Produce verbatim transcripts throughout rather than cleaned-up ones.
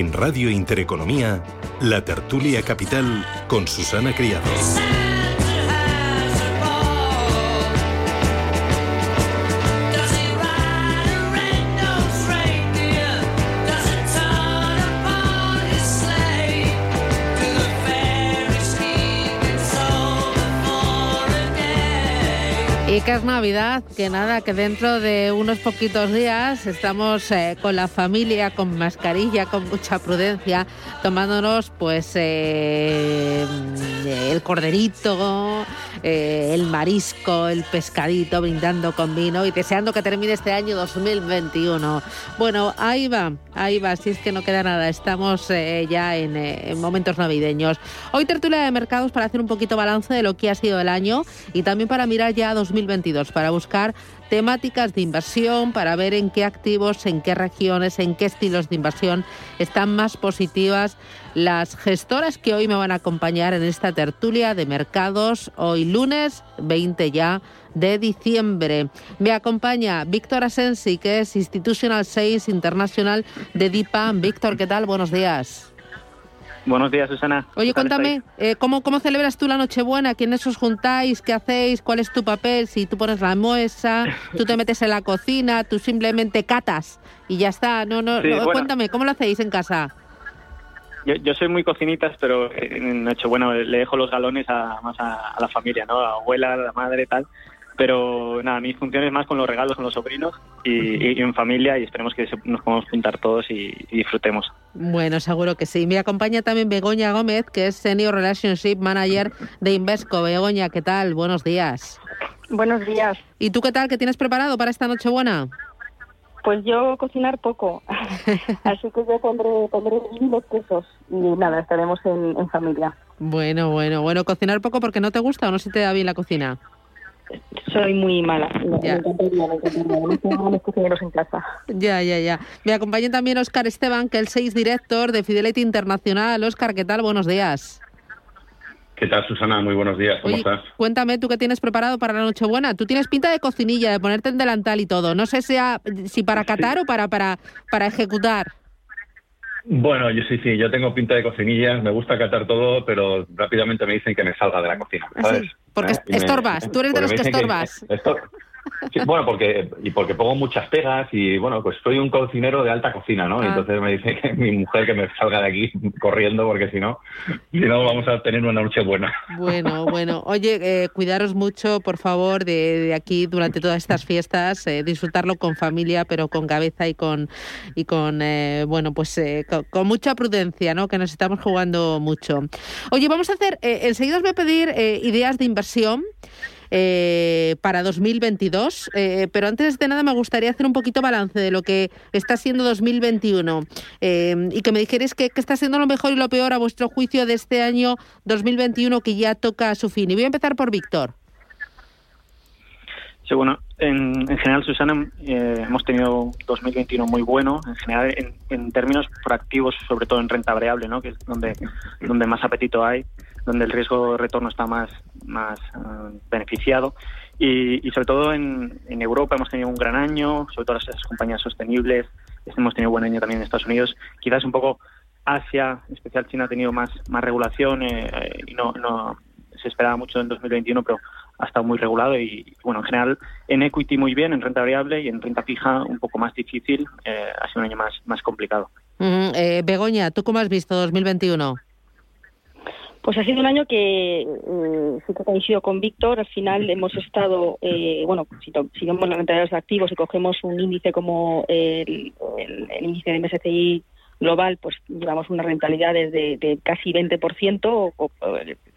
En Radio Intereconomía, La Tertulia Capital con Susana Criado. Y que es Navidad, que nada, que dentro de unos poquitos días estamos eh, con la familia, con mascarilla, con mucha prudencia, tomándonos pues eh, el corderito, eh, el marisco, el pescadito, brindando con vino y deseando que termine este año dos mil veintiuno. Bueno, ahí va, ahí va, si es que no queda nada, estamos eh, ya en, eh, en momentos navideños. Hoy tertulia de mercados para hacer un poquito balance de lo que ha sido el año y también para mirar ya dos mil veintidós, para buscar temáticas de inversión, para ver en qué activos, en qué regiones, en qué estilos de inversión están más positivas las gestoras que hoy me van a acompañar en esta tertulia de mercados, hoy lunes veinte ya de diciembre. Me acompaña Víctor Asensi, que es Institutional Sales International de D I P A M. Víctor, ¿qué tal? Buenos días. Buenos días, Susana. Oye, cuéntame, eh, ¿cómo, ¿cómo celebras tú la Nochebuena? ¿Quiénes os juntáis? ¿Qué hacéis? ¿Cuál es tu papel? Si tú pones la mesa, tú te metes en la cocina, tú simplemente catas y ya está. No, no, sí, no. Bueno, cuéntame, ¿cómo lo hacéis en casa? Yo, yo soy muy cocinitas, pero en Nochebuena le dejo los galones a, más a, a la familia, ¿no? A la abuela, a la madre, tal. Pero nada, mi función es más con los regalos, con los sobrinos y, y, y en familia, y esperemos que nos podamos juntar todos y, y disfrutemos. Bueno, seguro que sí. Me acompaña también Begoña Gómez, que es Senior Relationship Manager de Invesco. Begoña, ¿qué tal? Buenos días. Buenos días. ¿Y tú qué tal? ¿Qué tienes preparado para esta Nochebuena? Pues yo cocinar poco, así que yo pondré, pondré los quesos y nada, estaremos en, en familia. Bueno, bueno, bueno. ¿Cocinar poco porque no te gusta o no se te da bien la cocina? Soy muy mala. No, ya. Me encantaría, me encantaría. Los cocineros en casa. Ya, ya, ya. Me acompaña también Óscar Esteban, que es el sales director de Fidelity Internacional. Óscar, ¿qué tal? Buenos días. ¿Qué tal, Susana? Muy buenos días. ¿Cómo Oye, estás? Cuéntame, ¿tú qué tienes preparado para la Nochebuena? Tú tienes pinta de cocinilla, de ponerte en delantal y todo. No sé sea, si para catar sí. o para, para, para ejecutar. Bueno, yo sí, sí, yo tengo pinta de cocinillas, me gusta catar todo, pero rápidamente me dicen que me salga de la cocina, ¿sabes? ¿Sí? Porque ¿eh? estorbas, me, tú eres de los que estorbas. Que estor... sí, bueno, porque y porque pongo muchas pegas y bueno, pues soy un cocinero de alta cocina, ¿no? Ah. Entonces me dice que mi mujer que me salga de aquí corriendo porque si no, si no vamos a tener una noche buena. Bueno, bueno. Oye, eh, cuidaros mucho, por favor, de, de aquí durante todas estas fiestas, eh, disfrutarlo con familia, pero con cabeza y con y con eh, bueno, pues eh, con, con mucha prudencia, ¿no? Que nos estamos jugando mucho. Oye, vamos a hacer eh, enseguida os voy a pedir eh, ideas de inversión. Eh, para dos mil veintidós, eh, pero antes de nada me gustaría hacer un poquito balance de lo que está siendo dos mil veintiuno eh, y que me dijerais qué está siendo lo mejor y lo peor a vuestro juicio de este año dos mil veintiuno que ya toca a su fin. Y voy a empezar por Víctor. Sí, bueno, en, en general, Susana, eh, hemos tenido dos mil veintiuno muy bueno, en general en, en términos proactivos, sobre todo en renta variable, ¿no? Que es donde, donde más apetito hay, donde el riesgo de retorno está más, más uh, beneficiado. Y, y sobre todo en, en Europa hemos tenido un gran año, sobre todo las compañías sostenibles, hemos tenido un buen año también en Estados Unidos. Quizás un poco Asia, en especial China, ha tenido más, más regulación eh, eh, y no, no se esperaba mucho en dos mil veintiuno, pero ha estado muy regulado. Y bueno, en general en equity muy bien, en renta variable y en renta fija un poco más difícil, eh, ha sido un año más, más complicado. Mm, eh, Begoña, ¿tú cómo has visto dos mil veintiuno? Pues ha sido un año que eh, sí que coincido con Víctor. Al final hemos estado, eh, bueno, si, si vemos los rentabilidades de activos y cogemos un índice como el, el, el índice de M S C I global, pues llevamos unas rentabilidades de, de casi veinte por ciento, o, o,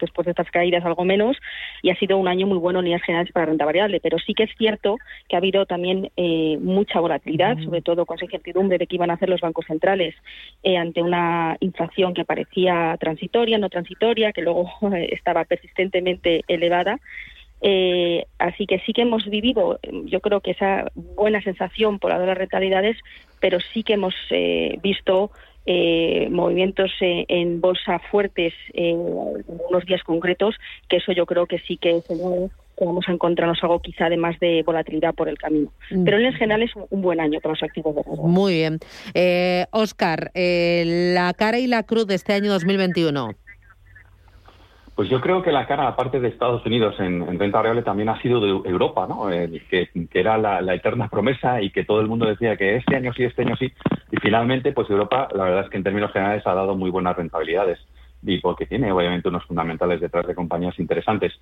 después de estas caídas algo menos, y ha sido un año muy bueno en líneas generales para renta variable. Pero sí que es cierto que ha habido también eh, mucha volatilidad, sobre todo con esa incertidumbre de qué iban a hacer los bancos centrales eh, ante una inflación que parecía transitoria, no transitoria, que luego estaba persistentemente elevada. Eh, así que sí que hemos vivido, yo creo que esa buena sensación por la de las rentabilidades, pero sí que hemos eh, visto eh, movimientos eh, en bolsa fuertes eh, en unos días concretos, que eso yo creo que sí que es vamos a encontrarnos algo quizá de más de volatilidad por el camino. Pero en general es un buen año para los activos de riesgo. Muy bien. Eh, Óscar, eh, la cara y la cruz de este año dos mil veintiuno. Pues yo creo que la cara, aparte de Estados Unidos en, en renta variable, también ha sido de Europa, ¿no? El, que, que era la, la eterna promesa y que todo el mundo decía que este año sí, este año sí. Y finalmente, pues Europa, la verdad es que en términos generales ha dado muy buenas rentabilidades. Y porque tiene, obviamente, unos fundamentales detrás de compañías interesantes.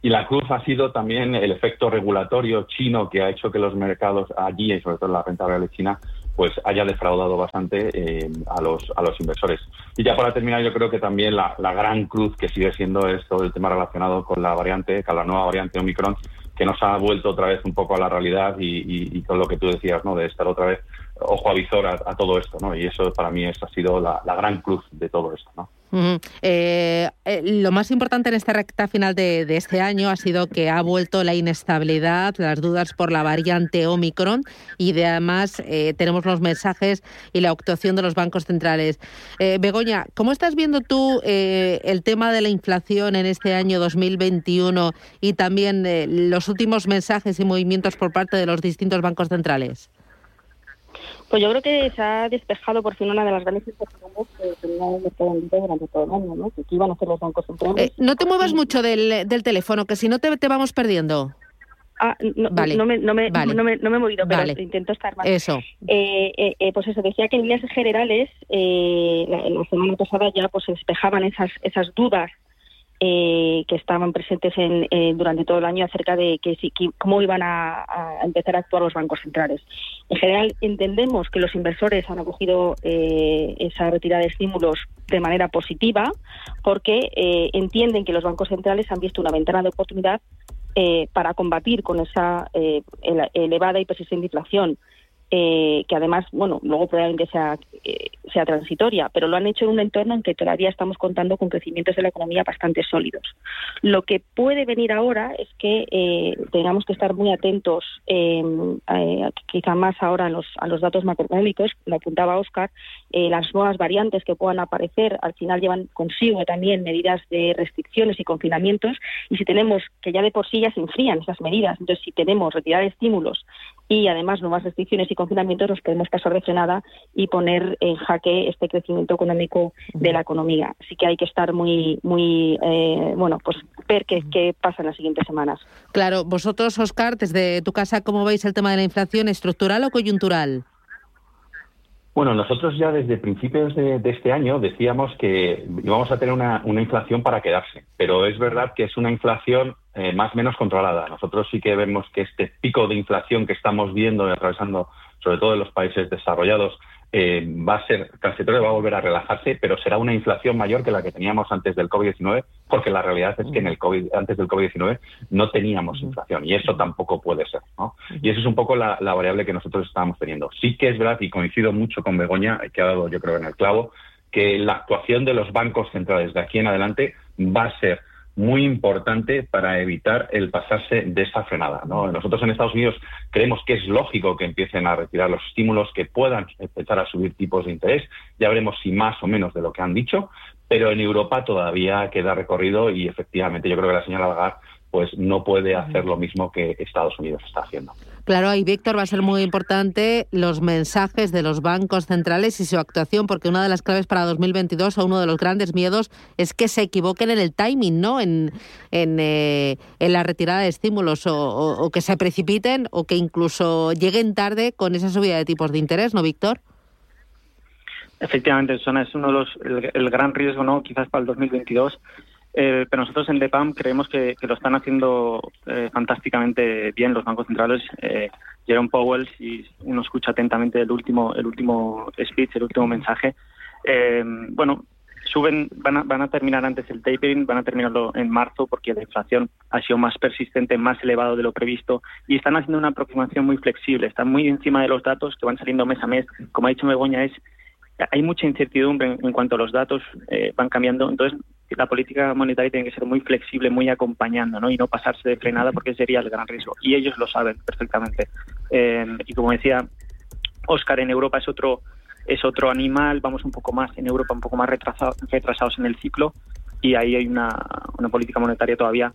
Y la cruz ha sido también el efecto regulatorio chino que ha hecho que los mercados allí, y sobre todo la renta variable china, pues haya defraudado bastante eh, a los a los inversores. Y ya para terminar, yo creo que también la, la gran cruz que sigue siendo es todo el tema relacionado con la variante, con la nueva variante Omicron, que nos ha vuelto otra vez un poco a la realidad y, y, y con lo que tú decías, ¿no? De estar otra vez ojo a visor a, a todo esto, ¿no? Y eso para mí eso ha sido la, la gran cruz de todo esto, ¿no? Uh-huh. Eh, eh, lo más importante en esta recta final de, de este año ha sido que ha vuelto la inestabilidad, las dudas por la variante Omicron y de, además eh, tenemos los mensajes y la actuación de los bancos centrales. Eh, Begoña, ¿cómo estás viendo tú eh, el tema de la inflación en este año dos mil veintiuno y también eh, los últimos mensajes y movimientos por parte de los distintos bancos centrales? Pues yo creo que se ha despejado por fin una de las grandes incertidumbres que tenía el mercado durante todo el año, ¿no? Que iban a hacer los bancos centrales. Eh, no te muevas mucho del, del teléfono, que si no te, te vamos perdiendo. Ah, no, vale. no, me, no, me, vale. no, me, no me he movido, pero vale. intento estar más. Eso. Eh, eh, eh, pues eso, decía que en líneas generales, eh, la, la semana pasada ya pues se despejaban esas, esas dudas Eh, que estaban presentes en, eh, durante todo el año acerca de que, que, cómo iban a, a empezar a actuar los bancos centrales. En general, entendemos que los inversores han acogido eh, esa retirada de estímulos de manera positiva porque eh, entienden que los bancos centrales han visto una ventana de oportunidad eh, para combatir con esa eh, elevada y persistente inflación. Eh, que además, bueno, luego probablemente sea, eh, sea transitoria, pero lo han hecho en un entorno en que todavía estamos contando con crecimientos de la economía bastante sólidos. Lo que puede venir ahora es que eh, tengamos que estar muy atentos, eh, eh, quizá más ahora a los, a los datos macroeconómicos, lo apuntaba Óscar, eh, las nuevas variantes que puedan aparecer al final llevan consigo también medidas de restricciones y confinamientos, y si tenemos, que ya de por sí ya se enfrían esas medidas, entonces si tenemos retirada de estímulos y además nuevas restricciones y confinamientos, nos podemos pasar de frenada y poner en jaque este crecimiento económico de la economía. Así que hay que estar muy, muy eh, bueno, pues ver qué, qué pasa en las siguientes semanas. Claro, vosotros, Óscar, desde tu casa, ¿cómo veis el tema de la inflación? ¿Estructural o coyuntural? Bueno, nosotros ya desde principios de, de este año decíamos que íbamos a tener una, una inflación para quedarse, pero es verdad que es una inflación eh, más o menos controlada. Nosotros sí que vemos que este pico de inflación que estamos viendo y atravesando, sobre todo en los países desarrollados, eh, va a ser transitorio, va a volver a relajarse, pero será una inflación mayor que la que teníamos antes del covid diecinueve, porque la realidad es que en el COVID, antes del covid diecinueve no teníamos inflación, y eso tampoco puede ser, ¿no? Y eso es un poco la, la variable que nosotros estábamos teniendo. Sí que es verdad, y coincido mucho con Begoña, que ha dado yo creo en el clavo, que la actuación de los bancos centrales de aquí en adelante va a ser muy importante para evitar el pasarse de esa frenada, ¿no? Nosotros en Estados Unidos creemos que es lógico que empiecen a retirar los estímulos, que puedan empezar a subir tipos de interés, ya veremos si más o menos de lo que han dicho, pero en Europa todavía queda recorrido y efectivamente yo creo que la señora Lagarde pues no puede hacer lo mismo que Estados Unidos está haciendo. Claro, y Víctor, va a ser muy importante los mensajes de los bancos centrales y su actuación, porque una de las claves para dos mil veintidós o uno de los grandes miedos es que se equivoquen en el timing, ¿no? En, en, eh, en la retirada de estímulos o, o, o que se precipiten o que incluso lleguen tarde con esa subida de tipos de interés, ¿no, Víctor? Efectivamente, Susana, es uno de los el, el gran riesgo, ¿no? Quizás para el dos mil veintidós. Eh, pero nosotros en D P A M creemos que, que lo están haciendo eh, fantásticamente bien los bancos centrales. Eh, Jerome Powell, si uno escucha atentamente el último el último speech, el último mensaje, eh, bueno, suben, van a, van a terminar antes el tapering, van a terminarlo en marzo porque la inflación ha sido más persistente, más elevado de lo previsto, y están haciendo una aproximación muy flexible, están muy encima de los datos que van saliendo mes a mes. Como ha dicho Begoña, es hay mucha incertidumbre en, en cuanto a los datos, eh, van cambiando, entonces la política monetaria tiene que ser muy flexible, muy acompañando, ¿no? Y no pasarse de frenada porque sería el gran riesgo. Y ellos lo saben perfectamente. Eh, y como decía Óscar, en Europa es otro es otro animal, vamos un poco más, en Europa un poco más retrasado, retrasados en el ciclo, y ahí hay una, una política monetaria todavía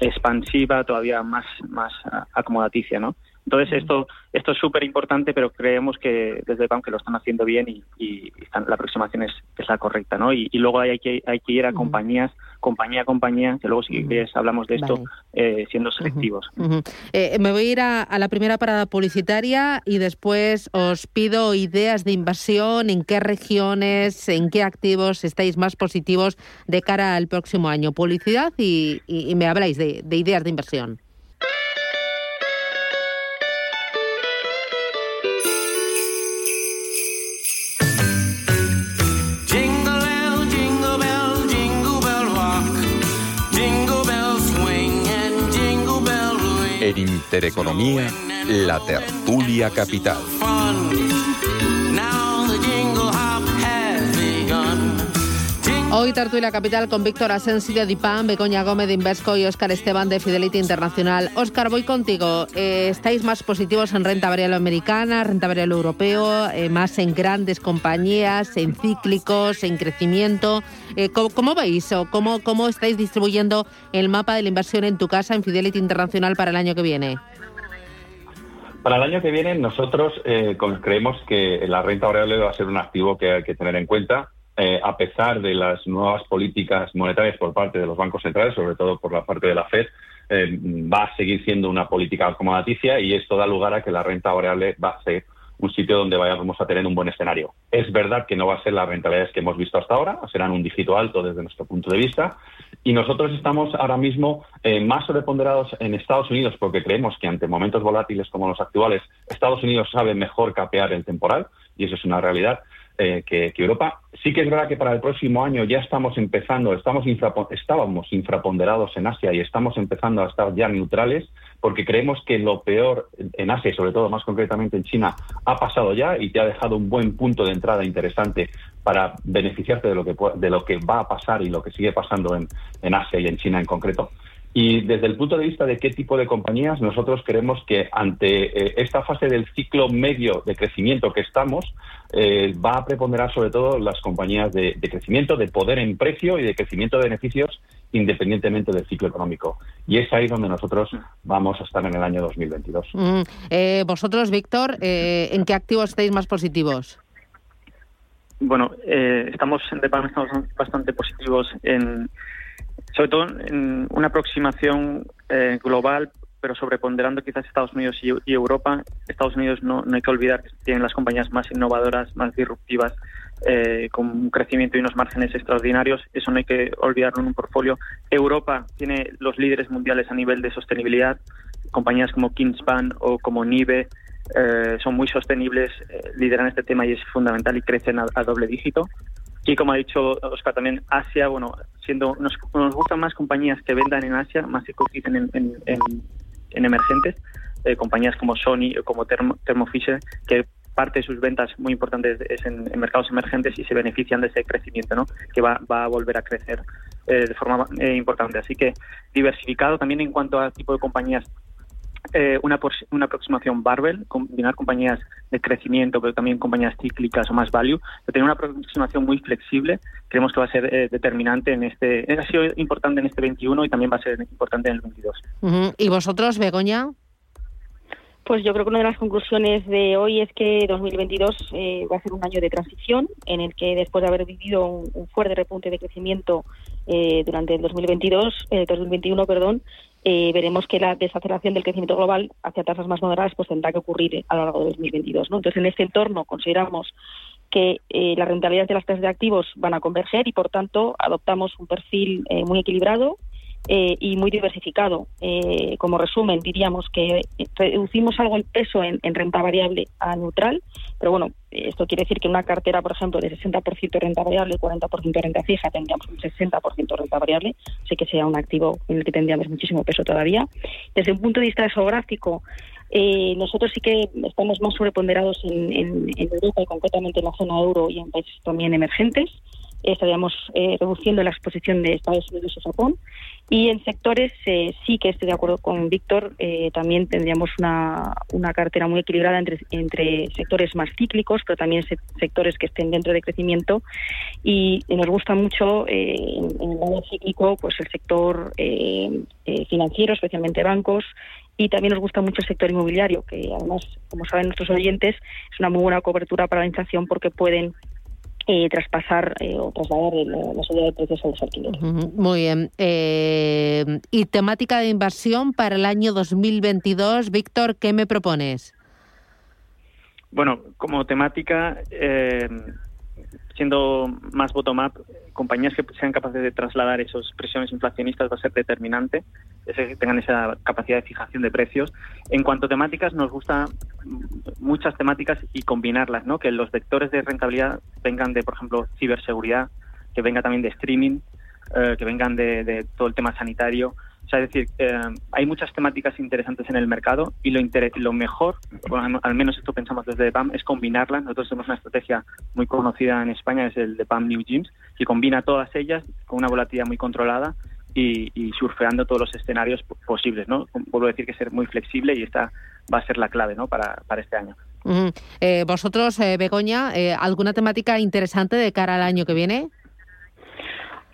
expansiva, todavía más, más acomodaticia, ¿no? Entonces esto esto es súper importante, pero creemos que desde DIPAM que lo están haciendo bien y, y están, la aproximación es, es la correcta, ¿no? Y, y luego hay que hay que ir a compañías, compañía a compañía, que luego si quieres hablamos de esto, vale. eh, siendo selectivos. Uh-huh. Uh-huh. Eh, me voy a ir a, a la primera parada publicitaria y después os pido ideas de inversión, en qué regiones, en qué activos estáis más positivos de cara al próximo año. Publicidad y, y, y me habláis de, de ideas de inversión. En Intereconomía, la tertulia capital. Hoy tertulia capital con Víctor Asensi de DIPAM, Begoña Gómez de Invesco y Óscar Esteban de Fidelity Internacional. Óscar, voy contigo. Eh, ¿Estáis más positivos en renta variable americana, renta variable europeo, eh, más en grandes compañías, en cíclicos, en crecimiento? Eh, ¿cómo, ¿Cómo veis o cómo, cómo estáis distribuyendo el mapa de la inversión en tu casa en Fidelity Internacional para el año que viene? Para el año que viene nosotros eh, creemos que la renta variable va a ser un activo que hay que tener en cuenta. Eh, a pesar de las nuevas políticas monetarias por parte de los bancos centrales, sobre todo por la parte de la Fed, eh, va a seguir siendo una política acomodaticia y esto da lugar a que la renta variable va a ser un sitio donde vayamos a tener un buen escenario. Es verdad que no va a ser las rentabilidades que hemos visto hasta ahora, serán un dígito alto desde nuestro punto de vista y nosotros estamos ahora mismo eh, más sobreponderados en Estados Unidos porque creemos que ante momentos volátiles como los actuales, Estados Unidos sabe mejor capear el temporal y eso es una realidad. Eh, que, que Europa. Sí que es verdad que para el próximo año ya estamos empezando, estamos infra, estábamos infraponderados en Asia y estamos empezando a estar ya neutrales porque creemos que lo peor en Asia y sobre todo más concretamente en China ha pasado ya y te ha dejado un buen punto de entrada interesante para beneficiarte de lo que, de lo que va a pasar y lo que sigue pasando en, en Asia y en China en concreto. Y desde el punto de vista de qué tipo de compañías, nosotros creemos que ante eh, esta fase del ciclo medio de crecimiento que estamos, eh, va a preponderar sobre todo las compañías de, de crecimiento, de poder en precio y de crecimiento de beneficios independientemente del ciclo económico. Y es ahí donde nosotros vamos a estar en el año dos mil veintidós. Mm, eh, vosotros, Víctor, eh, ¿en qué activos estáis más positivos? Bueno, eh, estamos, en DIPAM, estamos bastante positivos en... sobre todo en una aproximación eh, global, pero sobreponderando quizás Estados Unidos y, y Europa. Estados Unidos no, no hay que olvidar que tienen las compañías más innovadoras, más disruptivas, eh, con un crecimiento y unos márgenes extraordinarios. Eso no hay que olvidarlo en un portfolio. Europa tiene los líderes mundiales a nivel de sostenibilidad. Compañías como Kingspan o como Nive eh, son muy sostenibles, eh, lideran este tema y es fundamental y crecen a, a doble dígito. Y como ha dicho Óscar también, Asia, bueno, siendo nos, nos gustan más compañías que vendan en Asia, más que coticen en, en, en, en emergentes, eh, compañías como Sony o como Thermo, Thermo Fisher, que parte de sus ventas muy importantes es en, en mercados emergentes y se benefician de ese crecimiento, ¿no? Que va, va a volver a crecer eh, de forma eh, importante. Así que diversificado también en cuanto a tipo de compañías. Eh, una, por, una aproximación barbell, combinar compañías de crecimiento pero también compañías cíclicas o más value, pero tener una aproximación muy flexible. Creemos que va a ser eh, determinante en este, ha sido importante en este veintiuno y también va a ser importante en el veintidós. Uh-huh. ¿Y vosotros, Begoña? Pues yo creo que una de las conclusiones de hoy es que dos mil veintidós eh, va a ser un año de transición en el que después de haber vivido un, un fuerte repunte de crecimiento eh, durante el dos mil veintidós, eh, dos mil veintiuno, perdón, eh, veremos que la desaceleración del crecimiento global hacia tasas más moderadas pues tendrá que ocurrir a lo largo de dos mil veintidós, ¿no? Entonces, en este entorno consideramos que eh, las rentabilidades de las clases de activos van a converger y, por tanto, adoptamos un perfil eh, muy equilibrado Eh, y muy diversificado. Eh, como resumen, diríamos que reducimos algo el peso en, en renta variable a neutral, pero bueno, esto quiere decir que una cartera, por ejemplo, de sesenta por ciento renta variable y cuarenta por ciento renta fija, tendríamos un sesenta por ciento renta variable, así que sea un activo en el que tendríamos muchísimo peso todavía. Desde un punto de vista geográfico, Eh, nosotros sí que estamos más sobreponderados en, en, en Europa y concretamente en la zona euro y en países también emergentes. estaríamos eh, reduciendo la exposición de Estados Unidos a Japón. Y en sectores, eh, sí que estoy de acuerdo con Víctor, eh, también tendríamos una, una cartera muy equilibrada entre, entre sectores más cíclicos, pero también se, sectores que estén dentro de crecimiento. Y nos gusta mucho, eh, en, en el lado cíclico, pues el sector eh, eh, financiero, especialmente bancos, y también nos gusta mucho el sector inmobiliario, que además, como saben nuestros oyentes, es una muy buena cobertura para la inflación porque pueden... Eh, traspasar eh, o trasladar la, la subida de precios a los alquileres. Uh-huh. Muy bien. Eh, y temática de inversión para el año dos mil veintidós, Víctor, ¿qué me propones? Bueno, como temática, eh, siendo más bottom-up, compañías que sean capaces de trasladar esas presiones inflacionistas va a ser determinante, que tengan esa capacidad de fijación de precios. En cuanto a temáticas, nos gusta muchas temáticas y combinarlas, ¿no? Que los vectores de rentabilidad vengan de, por ejemplo, ciberseguridad, que venga también de streaming, eh, que vengan de, de todo el tema sanitario. O sea, es decir, eh, hay muchas temáticas interesantes en el mercado y lo, inter- lo mejor, bueno, al menos esto pensamos desde D P A M, es combinarlas. Nosotros tenemos una estrategia muy conocida en España, es el D P A M NewGems, que combina todas ellas con una volatilidad muy controlada y, y surfeando todos los escenarios p- posibles, ¿no? Vuelvo a decir que ser muy flexible y esta va a ser la clave, ¿no?, para, para este año. Uh-huh. Eh, vosotros, eh, Begoña, eh, ¿alguna temática interesante de cara al año que viene?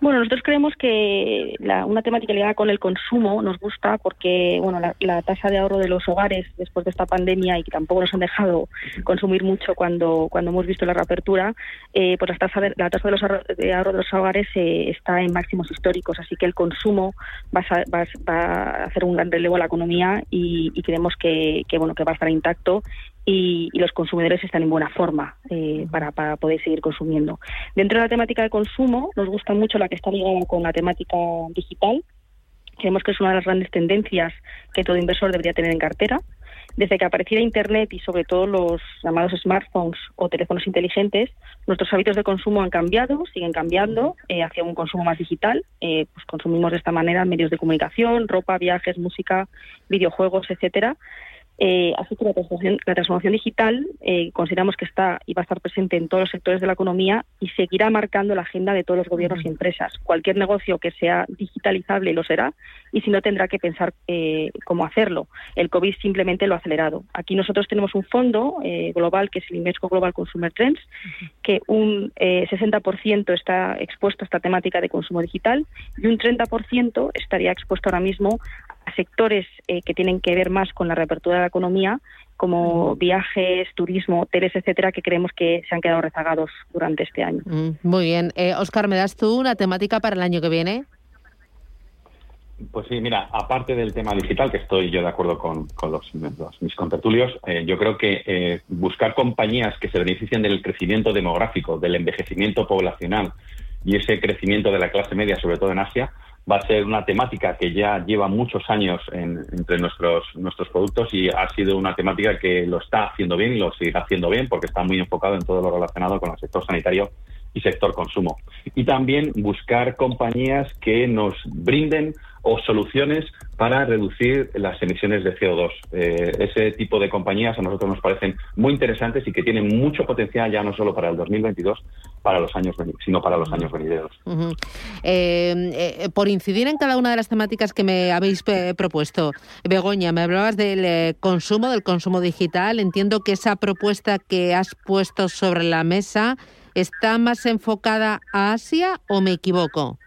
Bueno, nosotros creemos que la, una temática ligada con el consumo nos gusta porque, bueno, la, la tasa de ahorro de los hogares después de esta pandemia, y que tampoco nos han dejado consumir mucho cuando cuando hemos visto la reapertura, eh, pues la tasa de, la tasa de, los ahorro, de ahorro de los hogares eh, está en máximos históricos, así que el consumo va a, va a, va a hacer un gran relevo a la economía y, y creemos que, que bueno que va a estar intacto. Y, y los consumidores están en buena forma eh, para, para poder seguir consumiendo. Dentro de la temática de consumo, nos gusta mucho la que está ligada con la temática digital. Creemos que es una de las grandes tendencias que todo inversor debería tener en cartera. Desde que apareciera Internet y sobre todo los llamados smartphones o teléfonos inteligentes, nuestros hábitos de consumo han cambiado, siguen cambiando eh, hacia un consumo más digital. Eh, pues consumimos de esta manera medios de comunicación, ropa, viajes, música, videojuegos, etcétera. Eh, así que la transformación, la transformación digital eh, consideramos que está y va a estar presente en todos los sectores de la economía y seguirá marcando la agenda de todos los gobiernos y empresas. Cualquier negocio que sea digitalizable lo será, y si no tendrá que pensar eh, cómo hacerlo. El COVID simplemente lo ha acelerado. Aquí nosotros tenemos un fondo eh, global que es el Invesco Global Consumer Trends, que un eh, sesenta por ciento está expuesto a esta temática de consumo digital y un treinta por ciento estaría expuesto ahora mismo a sectores eh, que tienen que ver más con la reapertura de la economía, como viajes, turismo, hoteles, etcétera, que creemos que se han quedado rezagados durante este año. Mm, muy bien. Eh, Óscar, ¿me das tú una temática para el año que viene? Pues sí, mira, aparte del tema digital, que estoy yo de acuerdo con, con los, los, mis contertulios, eh, yo creo que eh, buscar compañías que se beneficien del crecimiento demográfico, del envejecimiento poblacional y ese crecimiento de la clase media, sobre todo en Asia, va a ser una temática que ya lleva muchos años en, entre nuestros nuestros productos, y ha sido una temática que lo está haciendo bien y lo seguirá haciendo bien porque está muy enfocado en todo lo relacionado con el sector sanitario y sector consumo. Y también buscar compañías que nos brinden o soluciones para reducir las emisiones de C O dos. Eh, ese tipo de compañías a nosotros nos parecen muy interesantes y que tienen mucho potencial ya no solo para el dos mil veintidós, para los años sino para los años venideros. Uh-huh. Eh, eh, por incidir en cada una de las temáticas que me habéis eh, propuesto, Begoña, me hablabas del eh, consumo, del consumo digital. Entiendo que esa propuesta que has puesto sobre la mesa está más enfocada a Asia, ¿o me equivoco?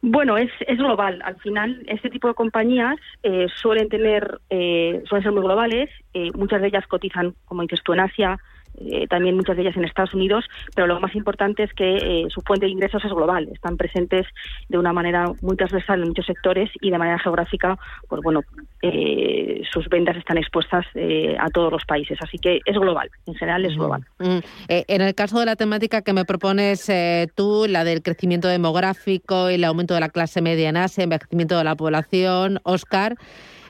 Bueno, es, es global. Al final, este tipo de compañías eh, suelen tener, eh, suelen ser muy globales. Eh, muchas de ellas cotizan, como dices tú, en Asia. Eh, también muchas de ellas en Estados Unidos, pero lo más importante es que eh, su fuente de ingresos es global, están presentes de una manera muy transversal en muchos sectores y de manera geográfica, pues bueno, eh, sus ventas están expuestas eh, a todos los países, así que es global, en general es global. Mm. Eh, en el caso de la temática que me propones eh, tú, la del crecimiento demográfico y el aumento de la clase media en Asia, envejecimiento de la población, Óscar,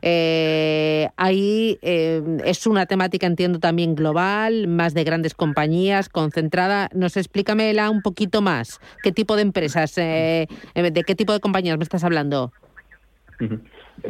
Eh, ahí eh, es una temática, entiendo, también global, más de grandes compañías, concentrada. Nos explícamela un poquito más. ¿Qué tipo de empresas, eh, de qué tipo de compañías me estás hablando? Uh-huh.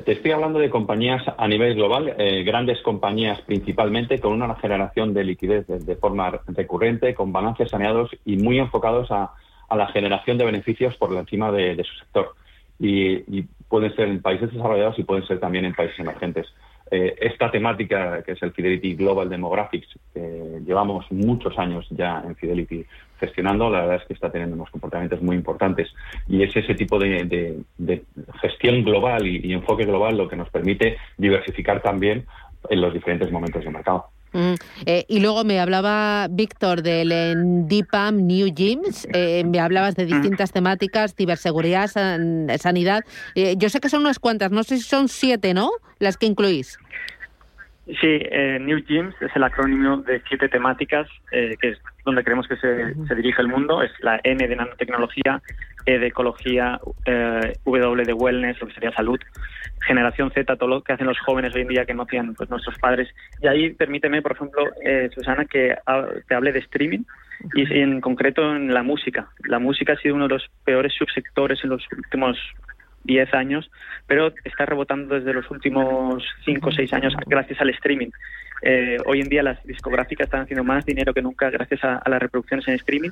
Te estoy hablando de compañías a nivel global, eh, grandes compañías principalmente, con una generación de liquidez de, de forma recurrente, con balances saneados y muy enfocados a a la generación de beneficios por encima de, de su sector. Y, y pueden ser en países desarrollados y pueden ser también en países emergentes. Eh, esta temática, que es el Fidelity Global Demographics, eh, llevamos muchos años ya en Fidelity gestionando, la verdad es que está teniendo unos comportamientos muy importantes. Y es ese tipo de, de, de gestión global y, y enfoque global lo que nos permite diversificar también en los diferentes momentos de mercado. Mm, eh, y luego me hablaba Víctor del eh, D I P A M NewGems, eh, me hablabas de distintas temáticas, ciberseguridad, san, sanidad. Eh, yo sé que son unas cuantas, no sé si son siete, ¿no? Las que incluís. Sí, eh, NewGems es el acrónimo de siete temáticas, eh, que es donde creemos que se, se dirige el mundo. Es la N de nanotecnología, E de ecología, eh, W de wellness, lo que sería salud, generación Z, todo lo que hacen los jóvenes hoy en día que no hacían pues, nuestros padres. Y ahí permíteme, por ejemplo, eh, Susana, que ha, te hable de streaming y en concreto en la música. La música ha sido uno de los peores subsectores en los últimos diez años, pero está rebotando desde los últimos cinco o seis años gracias al streaming. Eh, hoy en día las discográficas están haciendo más dinero que nunca gracias a, a las reproducciones en streaming,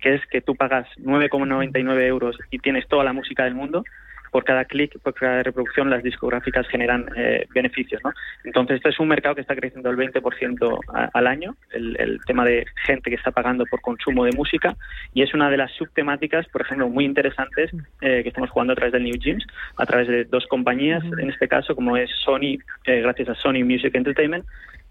que es que tú pagas nueve coma noventa y nueve euros y tienes toda la música del mundo. Por cada clic, por cada reproducción, las discográficas generan eh, beneficios, ¿no? Entonces, este es un mercado que está creciendo el veinte por ciento a, al año, el, el tema de gente que está pagando por consumo de música, y es una de las subtemáticas, por ejemplo, muy interesantes eh, que estamos jugando a través del NewGems, a través de dos compañías, en este caso, como es Sony, eh, gracias a Sony Music Entertainment,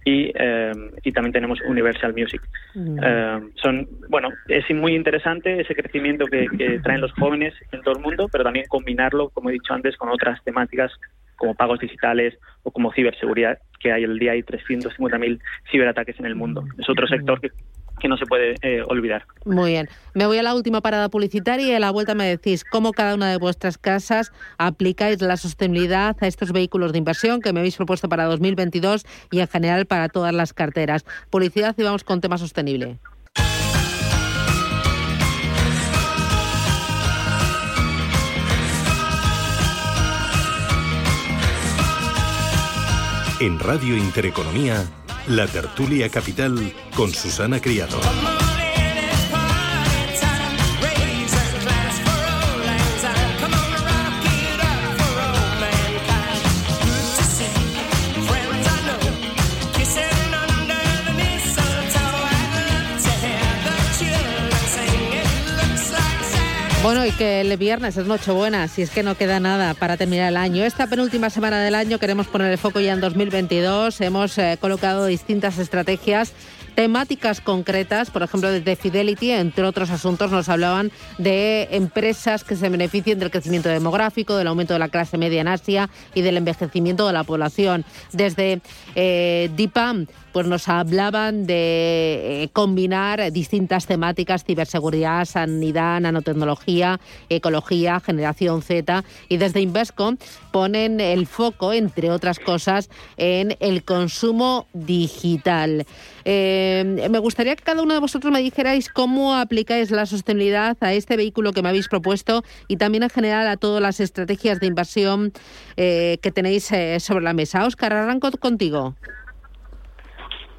y, eh, y también tenemos Universal Music. Mm. Eh, son, bueno, es muy interesante ese crecimiento que, que traen los jóvenes en todo el mundo, pero también combinarlo, como he dicho antes, con otras temáticas como pagos digitales o como ciberseguridad, que hay el día hay trescientos cincuenta mil ciberataques en el mundo. Es otro sector que, que no se puede eh, olvidar. Muy bien. Me voy a la última parada publicitaria y a la vuelta me decís cómo cada una de vuestras casas aplicáis la sostenibilidad a estos vehículos de inversión que me habéis propuesto para dos mil veintidós y en general para todas las carteras. Publicidad y vamos con tema sostenible. En Radio Intereconomía, la tertulia capital con Susana Criado. Bueno, y que el viernes es Nochebuena, si es que no queda nada para terminar el año. Esta penúltima semana del año queremos poner el foco ya en dos mil veintidós. Hemos eh, colocado distintas estrategias, temáticas concretas, por ejemplo, desde Fidelity, entre otros asuntos, nos hablaban de empresas que se beneficien del crecimiento demográfico, del aumento de la clase media en Asia y del envejecimiento de la población. Desde eh, D I P A M, pues nos hablaban de eh, combinar distintas temáticas, ciberseguridad, sanidad, nanotecnología, ecología, generación Z. Y desde Invesco ponen el foco, entre otras cosas, en el consumo digital. Eh, me gustaría que cada uno de vosotros me dijerais cómo aplicáis la sostenibilidad a este vehículo que me habéis propuesto y también en general a todas las estrategias de inversión eh, que tenéis eh, sobre la mesa. Óscar, arranco contigo.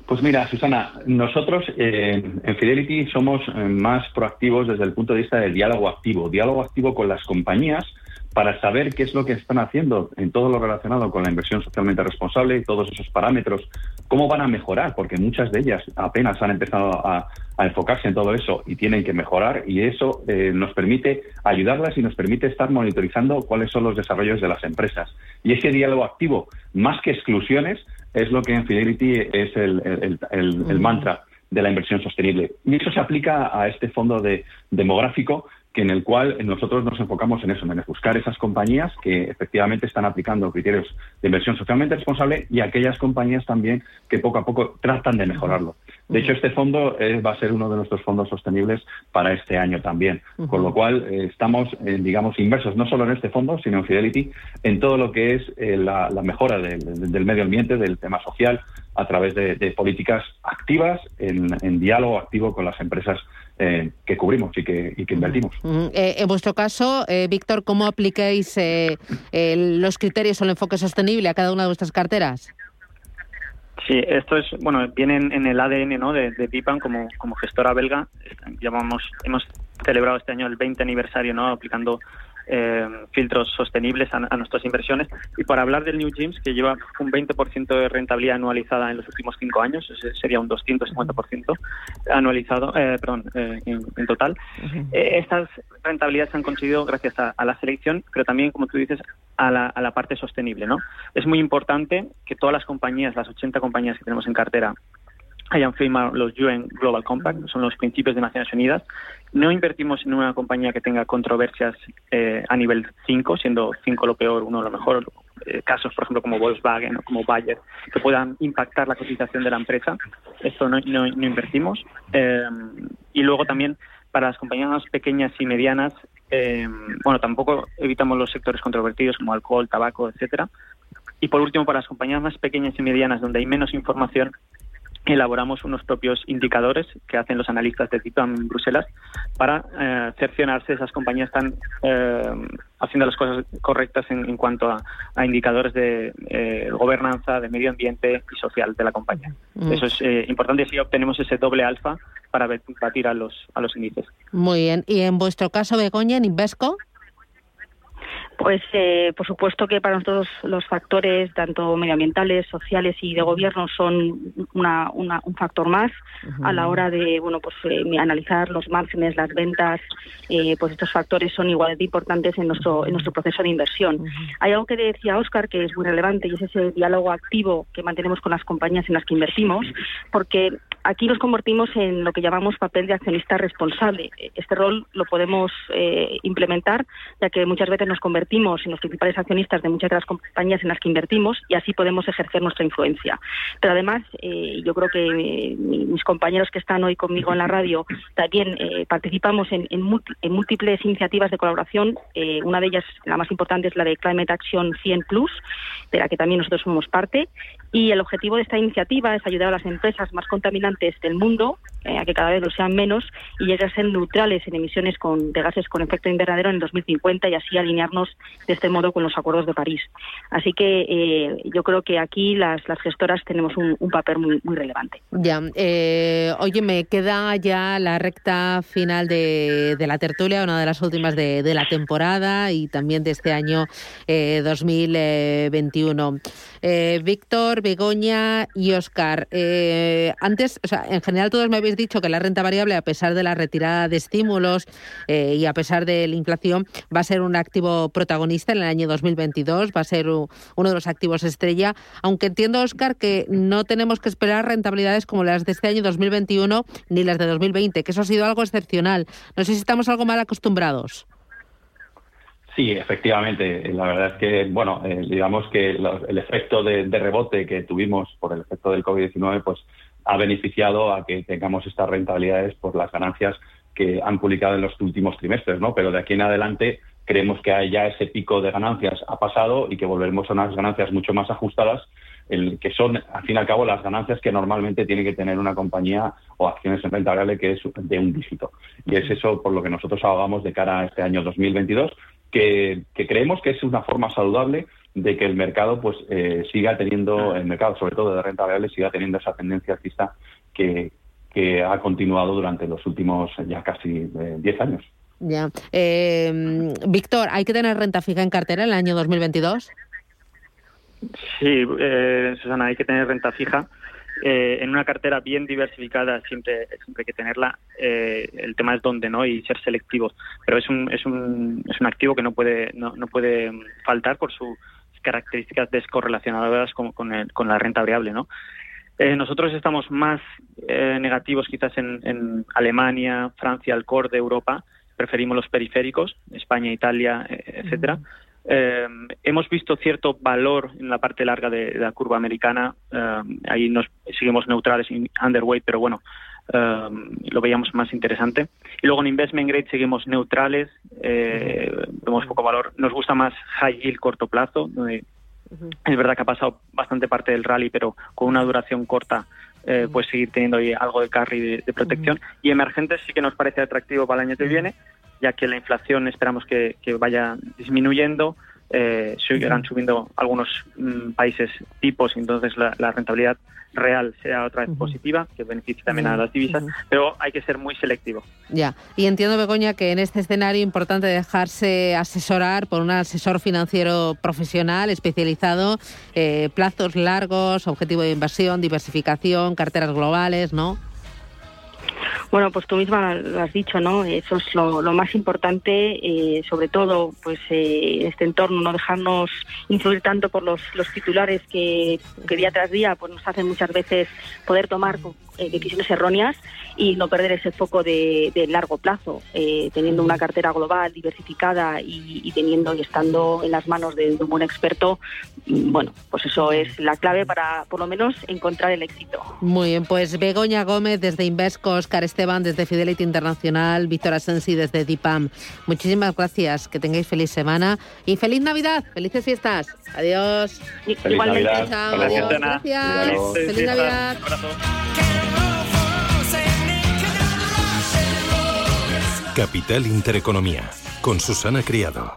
Pues mira, Susana, nosotros eh, en Fidelity somos más proactivos desde el punto de vista del diálogo activo. Diálogo activo con las compañías para saber qué es lo que están haciendo en todo lo relacionado con la inversión socialmente responsable y todos esos parámetros, cómo van a mejorar, porque muchas de ellas apenas han empezado a, a enfocarse en todo eso y tienen que mejorar, y eso eh, nos permite ayudarlas y nos permite estar monitorizando cuáles son los desarrollos de las empresas. Y ese diálogo activo, más que exclusiones, es lo que en Fidelity es el, el, el, el mantra de la inversión sostenible. Y eso se aplica a este fondo de, demográfico, en el cual nosotros nos enfocamos en eso, en buscar esas compañías que efectivamente están aplicando criterios de inversión socialmente responsable y aquellas compañías también que poco a poco tratan de mejorarlo. De hecho, este fondo eh, va a ser uno de nuestros fondos sostenibles para este año también, con lo cual eh, estamos, eh, digamos, inmersos no solo en este fondo, sino en Fidelity, en todo lo que es eh, la, la mejora de, de, del medio ambiente, del tema social, a través de, de políticas activas, en, en diálogo activo con las empresas Eh, que cubrimos y que, y que invertimos. Eh, en vuestro caso, eh, Víctor, ¿cómo apliquéis eh, eh, los criterios o el enfoque sostenible a cada una de vuestras carteras? Sí, esto es, bueno, viene en el A D N, ¿no?, de, de D I P A M como, como gestora belga. Llamamos, hemos celebrado este año el veinte aniversario, ¿no?, aplicando eh, filtros sostenibles a, a nuestras inversiones. Y para hablar del NewGems, que lleva un veinte por ciento de rentabilidad anualizada en los últimos cinco años, sería un doscientos cincuenta por ciento anualizado, eh, perdón, eh, en, en total. Uh-huh. Eh, estas rentabilidades se han conseguido gracias a, a la selección, pero también, como tú dices, a la, a la parte sostenible, ¿no? Es muy importante que todas las compañías, las ochenta compañías que tenemos en cartera, hayan firmado los U N Global Compact, son los principios de Naciones Unidas. No invertimos en una compañía que tenga controversias eh, a nivel cinco, siendo cinco lo peor, uno lo mejor. Eh, casos, por ejemplo, como Volkswagen o como Bayer, que puedan impactar la cotización de la empresa. Esto no, no, no invertimos. Eh, y luego también para las compañías más pequeñas y medianas, eh, bueno, tampoco evitamos los sectores controvertidos como alcohol, tabaco, etcétera. Y por último, para las compañías más pequeñas y medianas, donde hay menos información, elaboramos unos propios indicadores que hacen los analistas de DIPAM en Bruselas para eh, cerciorarse esas compañías están eh, haciendo las cosas correctas en, en cuanto a, a indicadores de eh, gobernanza, de medio ambiente y social de la compañía. Mm. Eso es eh, importante, si obtenemos ese doble alfa para batir a los a los índices. Muy bien. ¿Y en vuestro caso, Begoña, en Invesco? Pues, eh, por supuesto que para nosotros los factores tanto medioambientales, sociales y de gobierno son una, una, un factor más uh-huh. a la hora de, bueno, pues eh, analizar los márgenes, las ventas. Eh, pues estos factores son igual de importantes en nuestro en nuestro proceso de inversión. Uh-huh. Hay algo que decía Óscar que es muy relevante y es ese diálogo activo que mantenemos con las compañías en las que invertimos, porque aquí nos convertimos en lo que llamamos papel de accionista responsable. Este rol lo podemos eh, implementar, ya que muchas veces nos convertimos en los principales accionistas de muchas de las compañías en las que invertimos y así podemos ejercer nuestra influencia. Pero además, eh, yo creo que eh, mis compañeros que están hoy conmigo en la radio también eh, participamos en, en múltiples iniciativas de colaboración. Eh, una de ellas, la más importante, es la de Climate Action cien plus, de la que también nosotros somos parte. Y el objetivo de esta iniciativa es ayudar a las empresas más contaminantes del mundo eh, a que cada vez lo sean menos y lleguen a ser neutrales en emisiones con, de gases con efecto invernadero en el dos mil cincuenta y así alinearnos de este modo con los acuerdos de París. Así que eh, yo creo que aquí las, las gestoras tenemos un, un papel muy, muy relevante. Ya, eh, oye, me queda ya la recta final de, de la tertulia, una de las últimas de, de la temporada y también de este año eh, dos mil veintiuno. Eh, Víctor, Begoña y Óscar, eh, antes, o sea, en general todos me habéis dicho que la renta variable, a pesar de la retirada de estímulos eh, y a pesar de la inflación, va a ser un activo protagonista en el año dos mil veintidós, va a ser uno de los activos estrella, aunque entiendo, Óscar, que no tenemos que esperar rentabilidades como las de este año dos mil veintiuno ni las de dos mil veinte, que eso ha sido algo excepcional. No sé si estamos algo mal acostumbrados. Sí, efectivamente. La verdad es que, bueno, eh, digamos que lo, el efecto de, de rebote que tuvimos por el efecto del covid diecinueve, pues ha beneficiado a que tengamos estas rentabilidades por las ganancias que han publicado en los últimos trimestres, ¿no? Pero de aquí en adelante creemos que ya ese pico de ganancias ha pasado y que volveremos a unas ganancias mucho más ajustadas, el que son, al fin y al cabo, las ganancias que normalmente tiene que tener una compañía o acciones en renta variable, que es de un dígito. Y es eso por lo que nosotros abogamos de cara a este año dos mil veintidós, Que, que creemos que es una forma saludable de que el mercado pues eh, siga teniendo, el mercado sobre todo de renta variable, siga teniendo esa tendencia alcista que, que ha continuado durante los últimos ya casi diez años. Ya. Eh, Víctor, ¿hay que tener renta fija en cartera en el año dos mil veintidós? Sí, eh, Susana, hay que tener renta fija. Eh, en una cartera bien diversificada siempre siempre hay que tenerla. Eh, el tema es dónde, ¿no? Y ser selectivos. Pero es un es un es un activo que no puede no, no puede faltar por sus características descorrelacionadas con con, el, con la renta variable, ¿no? Eh, nosotros estamos más eh, negativos quizás en, en Alemania, Francia, el core de Europa. Preferimos los periféricos, España, Italia, etcétera. Mm-hmm. Eh, hemos visto cierto valor en la parte larga de, de la curva americana. Eh, ahí nos seguimos neutrales, underweight, pero bueno, eh, lo veíamos más interesante. Y luego en investment grade seguimos neutrales, eh, vemos poco valor. Nos gusta más high yield corto plazo. Eh, uh-huh. Es verdad que ha pasado bastante parte del rally, pero con una duración corta eh, uh-huh. pues seguir teniendo ahí algo de carry de, de protección. Uh-huh. Y emergentes sí que nos parece atractivo para el año que viene, ya que la inflación esperamos que, que vaya disminuyendo, eh, sigan subiendo algunos mmm, países tipos, entonces la, la rentabilidad real será otra vez uh-huh. positiva, que beneficie también uh-huh. a las divisas, uh-huh. pero hay que ser muy selectivo. Ya, y entiendo, Begoña, que en este escenario es importante dejarse asesorar por un asesor financiero profesional, especializado, eh, plazos largos, objetivo de inversión, diversificación, carteras globales, ¿no? Bueno, pues tú misma lo has dicho, ¿no? Eso es lo, lo más importante, eh, sobre todo pues eh, en este entorno, no dejarnos influir tanto por los, los titulares que, que día tras día pues nos hacen muchas veces poder tomar eh, decisiones erróneas y no perder ese foco de, de largo plazo, eh, teniendo una cartera global, diversificada y, y teniendo y estando en las manos de, de un buen experto. Bueno, pues eso es la clave para, por lo menos, encontrar el éxito. Muy bien, pues Begoña Gómez desde Invesco, Óscar Esteban desde Fidelity Internacional, Víctor Asensi desde DIPAM. Muchísimas gracias, que tengáis feliz semana y feliz Navidad, felices fiestas. Adiós. Feliz Igualmente, Navidad. Chao. Gracias. Adiós. Gracias. Feliz, feliz, feliz Navidad. Un abrazo. Capital Intereconomía, con Susana Criado.